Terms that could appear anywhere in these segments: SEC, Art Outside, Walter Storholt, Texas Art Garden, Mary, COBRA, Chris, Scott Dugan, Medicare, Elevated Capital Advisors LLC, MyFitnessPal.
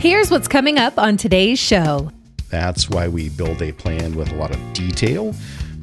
Here's what's coming up on today's show. That's why we build a plan with a lot of detail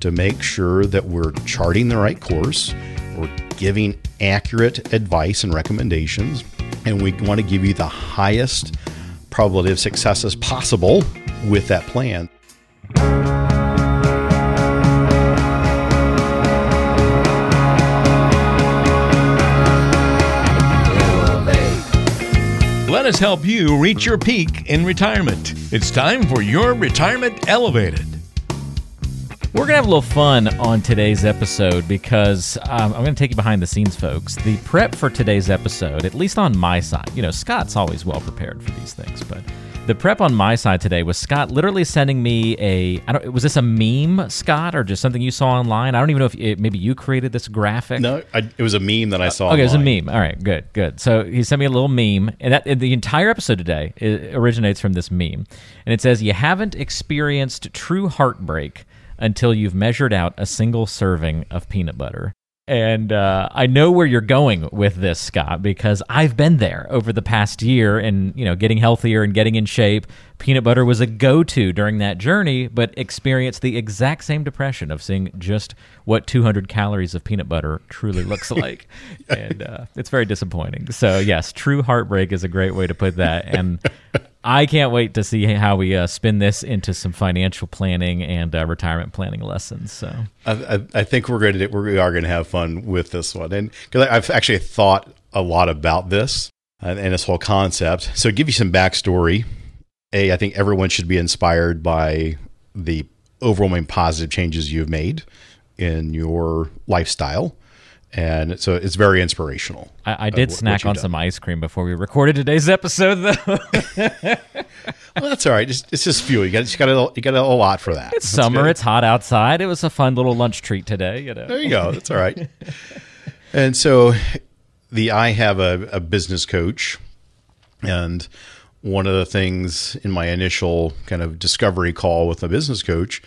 to make sure that we're charting the right course, we're giving accurate advice and recommendations, and we want to give you the highest probability of success as possible with that plan. Let us help you reach your peak in retirement. It's time for Your Retirement Elevated. We're going to have a little fun on today's episode because I'm going to take you behind the scenes, folks. The prep for today's episode, at least on my side, you know, Scott's always well prepared for these things, but the prep on my side today was Scott literally sending me was this a meme, Scott, or just something you saw online? I don't even know maybe you created this graphic. No, it was a meme that I saw online. Okay, it was a meme. All right, good. So he sent me a little meme, and the entire episode today originates from this meme. And it says, you haven't experienced true heartbreak until you've measured out a single serving of peanut butter. And I know where you're going with this, Scott, because I've been there over the past year and, you know, getting healthier and getting in shape. Peanut butter was a go-to during that journey, but experienced the exact same depression of seeing just what 200 calories of peanut butter truly looks like. And it's very disappointing. So, yes, true heartbreak is a great way to put that. And I can't wait to see how we spin this into some financial planning and retirement planning lessons. So I think we are going to have fun with this one, and because I've actually thought a lot about this and this whole concept. So to give you some backstory, I think everyone should be inspired by the overwhelming positive changes you've made in your lifestyle. And so it's very inspirational. I did snack on some ice cream before we recorded today's episode, though. Well, that's all right. It's just fuel. You got a lot for that. It's summer. Good. It's hot outside. It was a fun little lunch treat today. You know. There you go. That's all right. And so I have a business coach. And one of the things in my initial kind of discovery call with a business coach,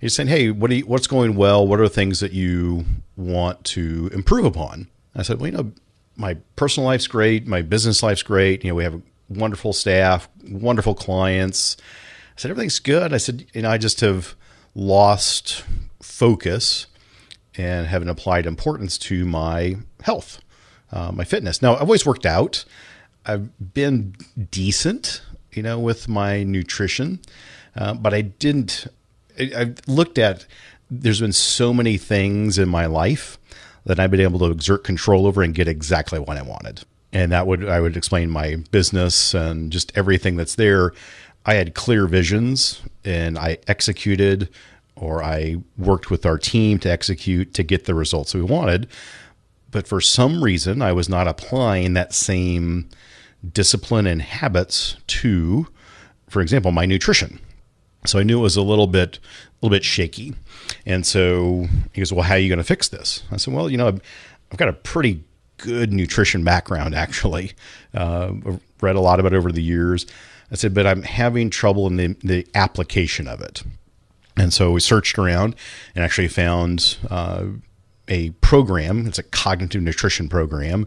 he's saying, hey, what's going well? What are the things that you want to improve upon? I said, well, you know, my personal life's great. My business life's great. You know, we have wonderful staff, wonderful clients. I said, everything's good. I said, you know, I just have lost focus and haven't applied importance to my health, my fitness. Now, I've always worked out. I've been decent, you know, with my nutrition, but I've looked at, there's been so many things in my life that I've been able to exert control over and get exactly what I wanted. And I would explain my business and just everything that's there. I had clear visions and I executed, or I worked with our team to execute to get the results we wanted. But for some reason, I was not applying that same discipline and habits to, for example, my nutrition. So I knew it was a little bit shaky. And so he goes, well, how are you going to fix this? I said, well, you know, I've got a pretty good nutrition background, actually. I've read a lot about it over the years. I said, but I'm having trouble in the application of it. And so we searched around and actually found a program. It's a cognitive nutrition program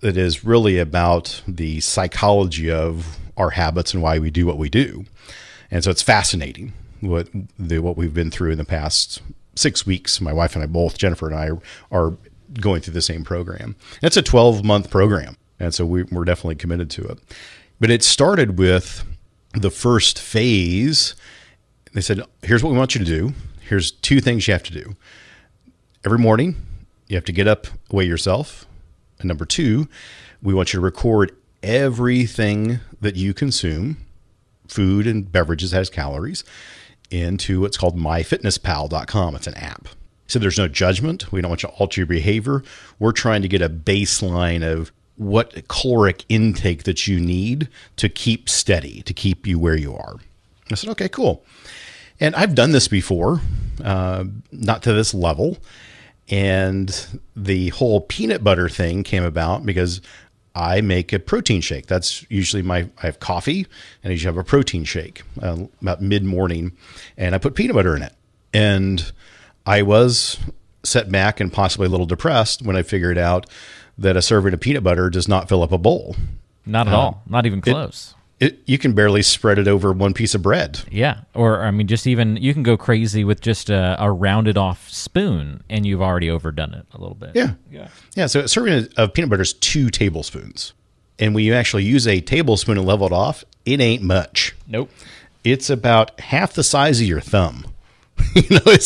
that is really about the psychology of our habits and why we do what we do. And so it's fascinating what we've been through in the past 6 weeks. My wife and I both, Jennifer and I, are going through the same program. And it's a 12-month program, and so we're definitely committed to it. But it started with the first phase. They said, here's what we want you to do. Here's two things you have to do. Every morning, you have to get up, weigh yourself. And number two, we want you to record everything that you consume, food and beverages that has calories, into what's called MyFitnessPal.com. It's an app. So there's no judgment. We don't want you to alter your behavior. We're trying to get a baseline of what caloric intake that you need to keep steady, to keep you where you are. I said, okay, cool. And I've done this before, not to this level. And the whole peanut butter thing came about because I make a protein shake. That's usually I have coffee and I usually have a protein shake about mid-morning, and I put peanut butter in it. And I was set back and possibly a little depressed when I figured out that a serving of peanut butter does not fill up a bowl. Not at all. Not even close. you can barely spread it over one piece of bread. Yeah. Or, I mean, just even, you can go crazy with just a rounded off spoon and you've already overdone it a little bit. Yeah. Yeah. Yeah. So a serving of peanut butter is 2 tablespoons. And when you actually use a tablespoon and level it off, it ain't much. Nope. It's about half the size of your thumb. You know,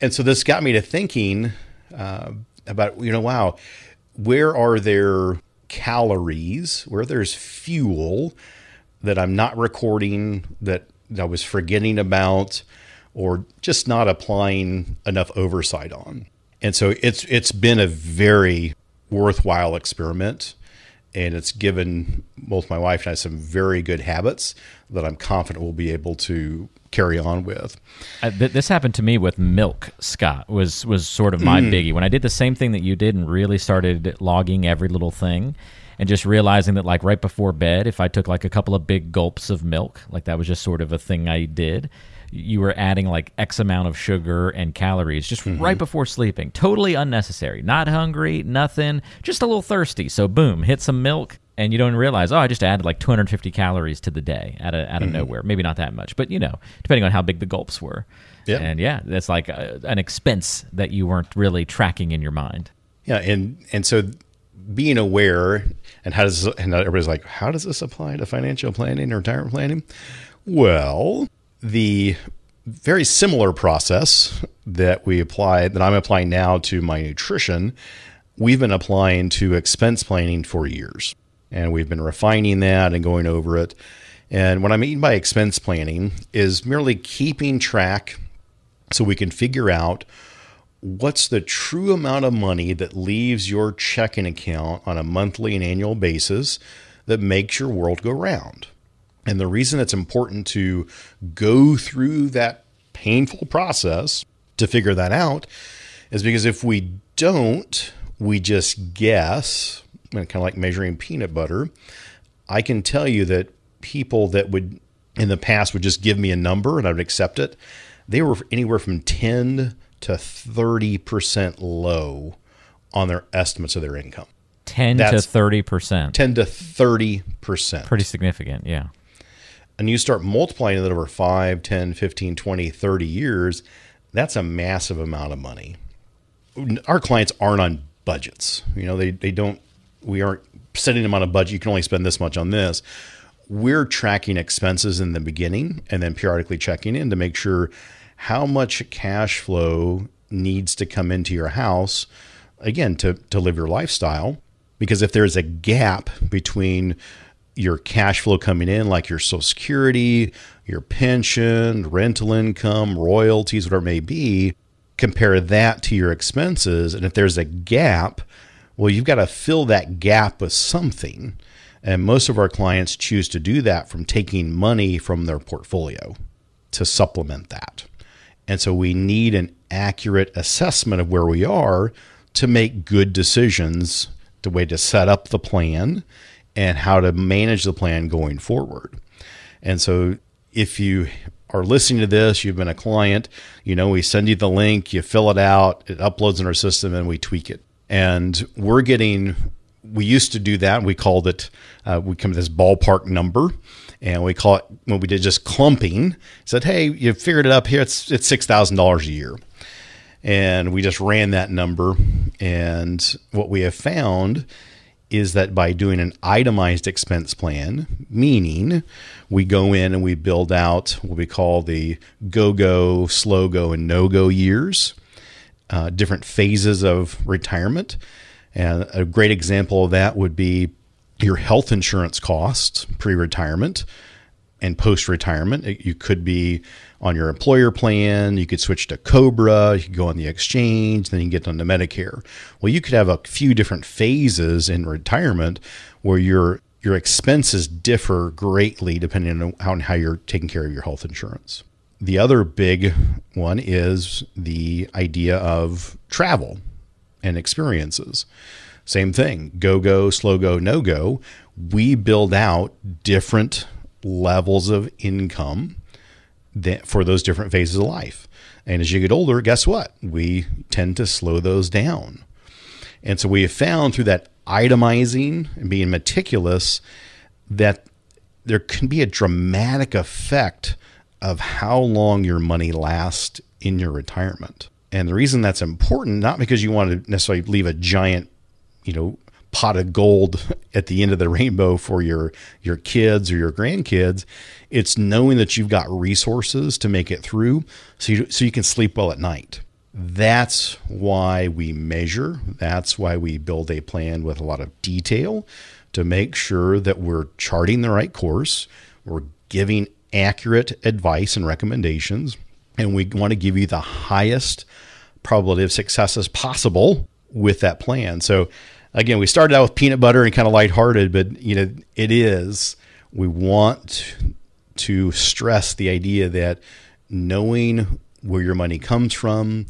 and so this got me to thinking about, you know, wow, where are there calories, where there's fuel that I'm not recording, that I was forgetting about, or just not applying enough oversight on. And so it's been a very worthwhile experiment, and it's given both my wife and I some very good habits that I'm confident we'll be able to carry on with. This happened to me with milk, Scott, was sort of my biggie. When I did the same thing that you did and really started logging every little thing and just realizing that, like, right before bed, if I took like a couple of big gulps of milk, like that was just sort of a thing I did, you were adding like X amount of sugar and calories just right before sleeping. Totally unnecessary. Not hungry, nothing, just a little thirsty. So boom, hit some milk. And you don't realize, oh, I just added like 250 calories to the day out of nowhere. Maybe not that much, but, you know, depending on how big the gulps were. Yep. And yeah, that's like an expense that you weren't really tracking in your mind. Yeah, and so being aware, and everybody's like, how does this apply to financial planning or retirement planning? Well, the very similar process that I'm applying now to my nutrition, we've been applying to expense planning for years. And we've been refining that and going over it. And what I mean by expense planning is merely keeping track so we can figure out what's the true amount of money that leaves your checking account on a monthly and annual basis that makes your world go round. And the reason it's important to go through that painful process to figure that out is because if we don't, we just guess. And kind of like measuring peanut butter, I can tell you that people that would in the past would just give me a number and I would accept it, they were anywhere from 10 to 30% low on their estimates of their income. 10 to 30%. Pretty significant, yeah. And you start multiplying that over 5, 10, 15, 20, 30 years, that's a massive amount of money. Our clients aren't on budgets. You know, they don't. We aren't setting them on a budget. You can only spend this much on this. We're tracking expenses in the beginning and then periodically checking in to make sure how much cash flow needs to come into your house, again, to live your lifestyle. Because if there's a gap between your cash flow coming in, like your Social Security, your pension, rental income, royalties, whatever it may be, compare that to your expenses. And if there's a gap, well, you've got to fill that gap with something. And most of our clients choose to do that from taking money from their portfolio to supplement that. And so we need an accurate assessment of where we are to make good decisions, the way to set up the plan and how to manage the plan going forward. And so if you are listening to this, you've been a client, you know, we send you the link, you fill it out, it uploads in our system and we tweak it. And we used to do that. We called it, we come to this ballpark number and we call it, when we did just clumping, said, hey, you figured it up here. It's $6,000 a year. And we just ran that number. And what we have found is that by doing an itemized expense plan, meaning we go in and we build out what we call the go, slow go, and no go years. Different phases of retirement. And a great example of that would be your health insurance costs pre-retirement and post-retirement. You could be on your employer plan. You could switch to COBRA. You could go on the exchange. Then you can get on to Medicare. Well, you could have a few different phases in retirement where your expenses differ greatly depending on how you're taking care of your health insurance. The other big one is the idea of travel and experiences. Same thing, go, slow go, no go. We build out different levels of income for those different phases of life. And as you get older, guess what? We tend to slow those down. And so we have found through that itemizing and being meticulous that there can be a dramatic effect of how long your money lasts in your retirement. And the reason that's important, not because you want to necessarily leave a giant, you know, pot of gold at the end of the rainbow for your kids or your grandkids. It's knowing that you've got resources to make it through so you can sleep well at night. That's why we measure. That's why we build a plan with a lot of detail to make sure that we're charting the right course. We're giving accurate advice and recommendations. And we want to give you the highest probability of success as possible with that plan. So again, we started out with peanut butter and kind of lighthearted, but you know, we want to stress the idea that knowing where your money comes from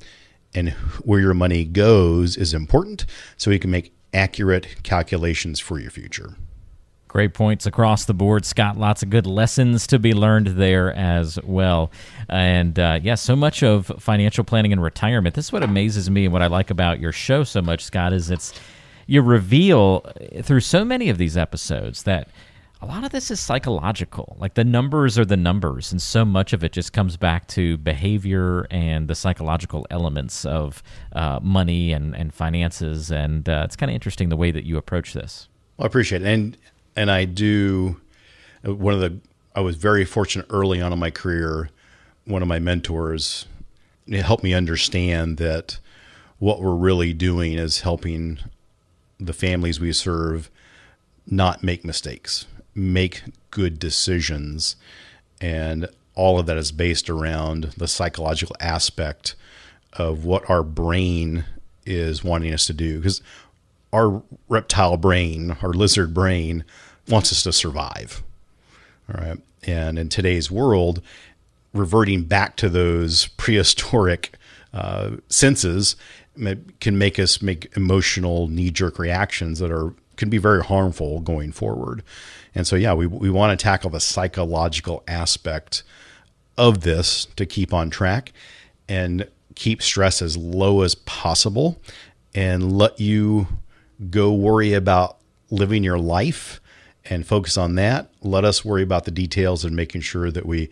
and where your money goes is important so you can make accurate calculations for your future. Great points across the board, Scott. Lots of good lessons to be learned there as well. And yeah, so much of financial planning and retirement. This is what amazes me and what I like about your show so much, Scott, is you reveal through so many of these episodes that a lot of this is psychological. Like the numbers are the numbers, and so much of it just comes back to behavior and the psychological elements of money and finances. And it's kind of interesting the way that you approach this. Well, I appreciate it. And I do. I was very fortunate early on in my career. One of my mentors helped me understand that what we're really doing is helping the families we serve not make mistakes, make good decisions. And all of that is based around the psychological aspect of what our brain is wanting us to do. Because our reptile brain, our lizard brain, wants us to survive. All right. And in today's world, reverting back to those prehistoric senses can make us make emotional knee-jerk reactions that can be very harmful going forward. And so, yeah, we want to tackle the psychological aspect of this to keep on track and keep stress as low as possible and let you go worry about living your life and focus on that. Let us worry about the details and making sure that we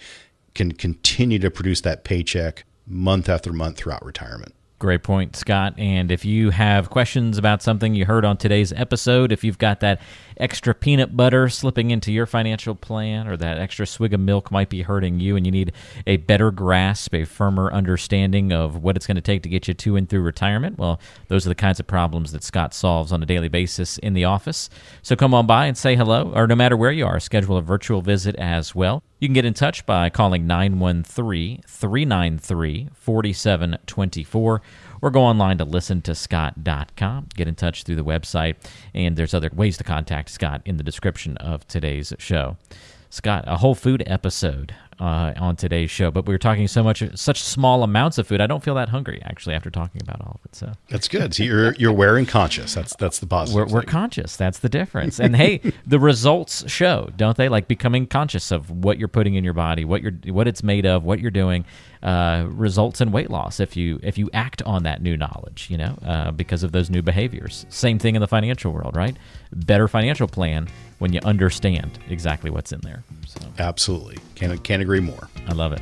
can continue to produce that paycheck month after month throughout retirement. Great point, Scott. And if you have questions about something you heard on today's episode, if you've got that extra peanut butter slipping into your financial plan or that extra swig of milk might be hurting you and you need a better grasp, a firmer understanding of what it's going to take to get you to and through retirement, well, those are the kinds of problems that Scott solves on a daily basis in the office. So come on by and say hello, or no matter where you are, schedule a virtual visit as well. You can get in touch by calling 913-393-4724 or go online to listentoscott.com. Get in touch through the website, and there's other ways to contact Scott in the description of today's show. Scott, a whole food episode on today's show, but we were talking so much, such small amounts of food. I don't feel that hungry actually after talking about all of it. So that's good. So you're aware and conscious. That's the positive. We're conscious. That's the difference. And hey, the results show, don't they? Like becoming conscious of what you're putting in your body, what it's made of, what you're doing, results in weight loss if you act on that new knowledge. You know, because of those new behaviors. Same thing in the financial world, right? Better financial plan when you understand exactly what's in there. So. Absolutely. Can't agree more. I love it.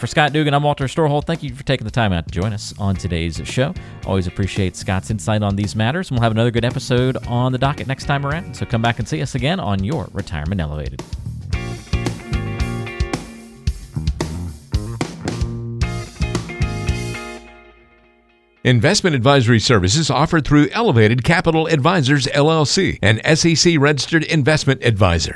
For Scott Dugan, I'm Walter Storholt. Thank you for taking the time out to join us on today's show. Always appreciate Scott's insight on these matters. We'll have another good episode on the docket next time around. So come back and see us again on your Retirement Elevated. Investment advisory services offered through Elevated Capital Advisors LLC, an SEC registered investment advisor.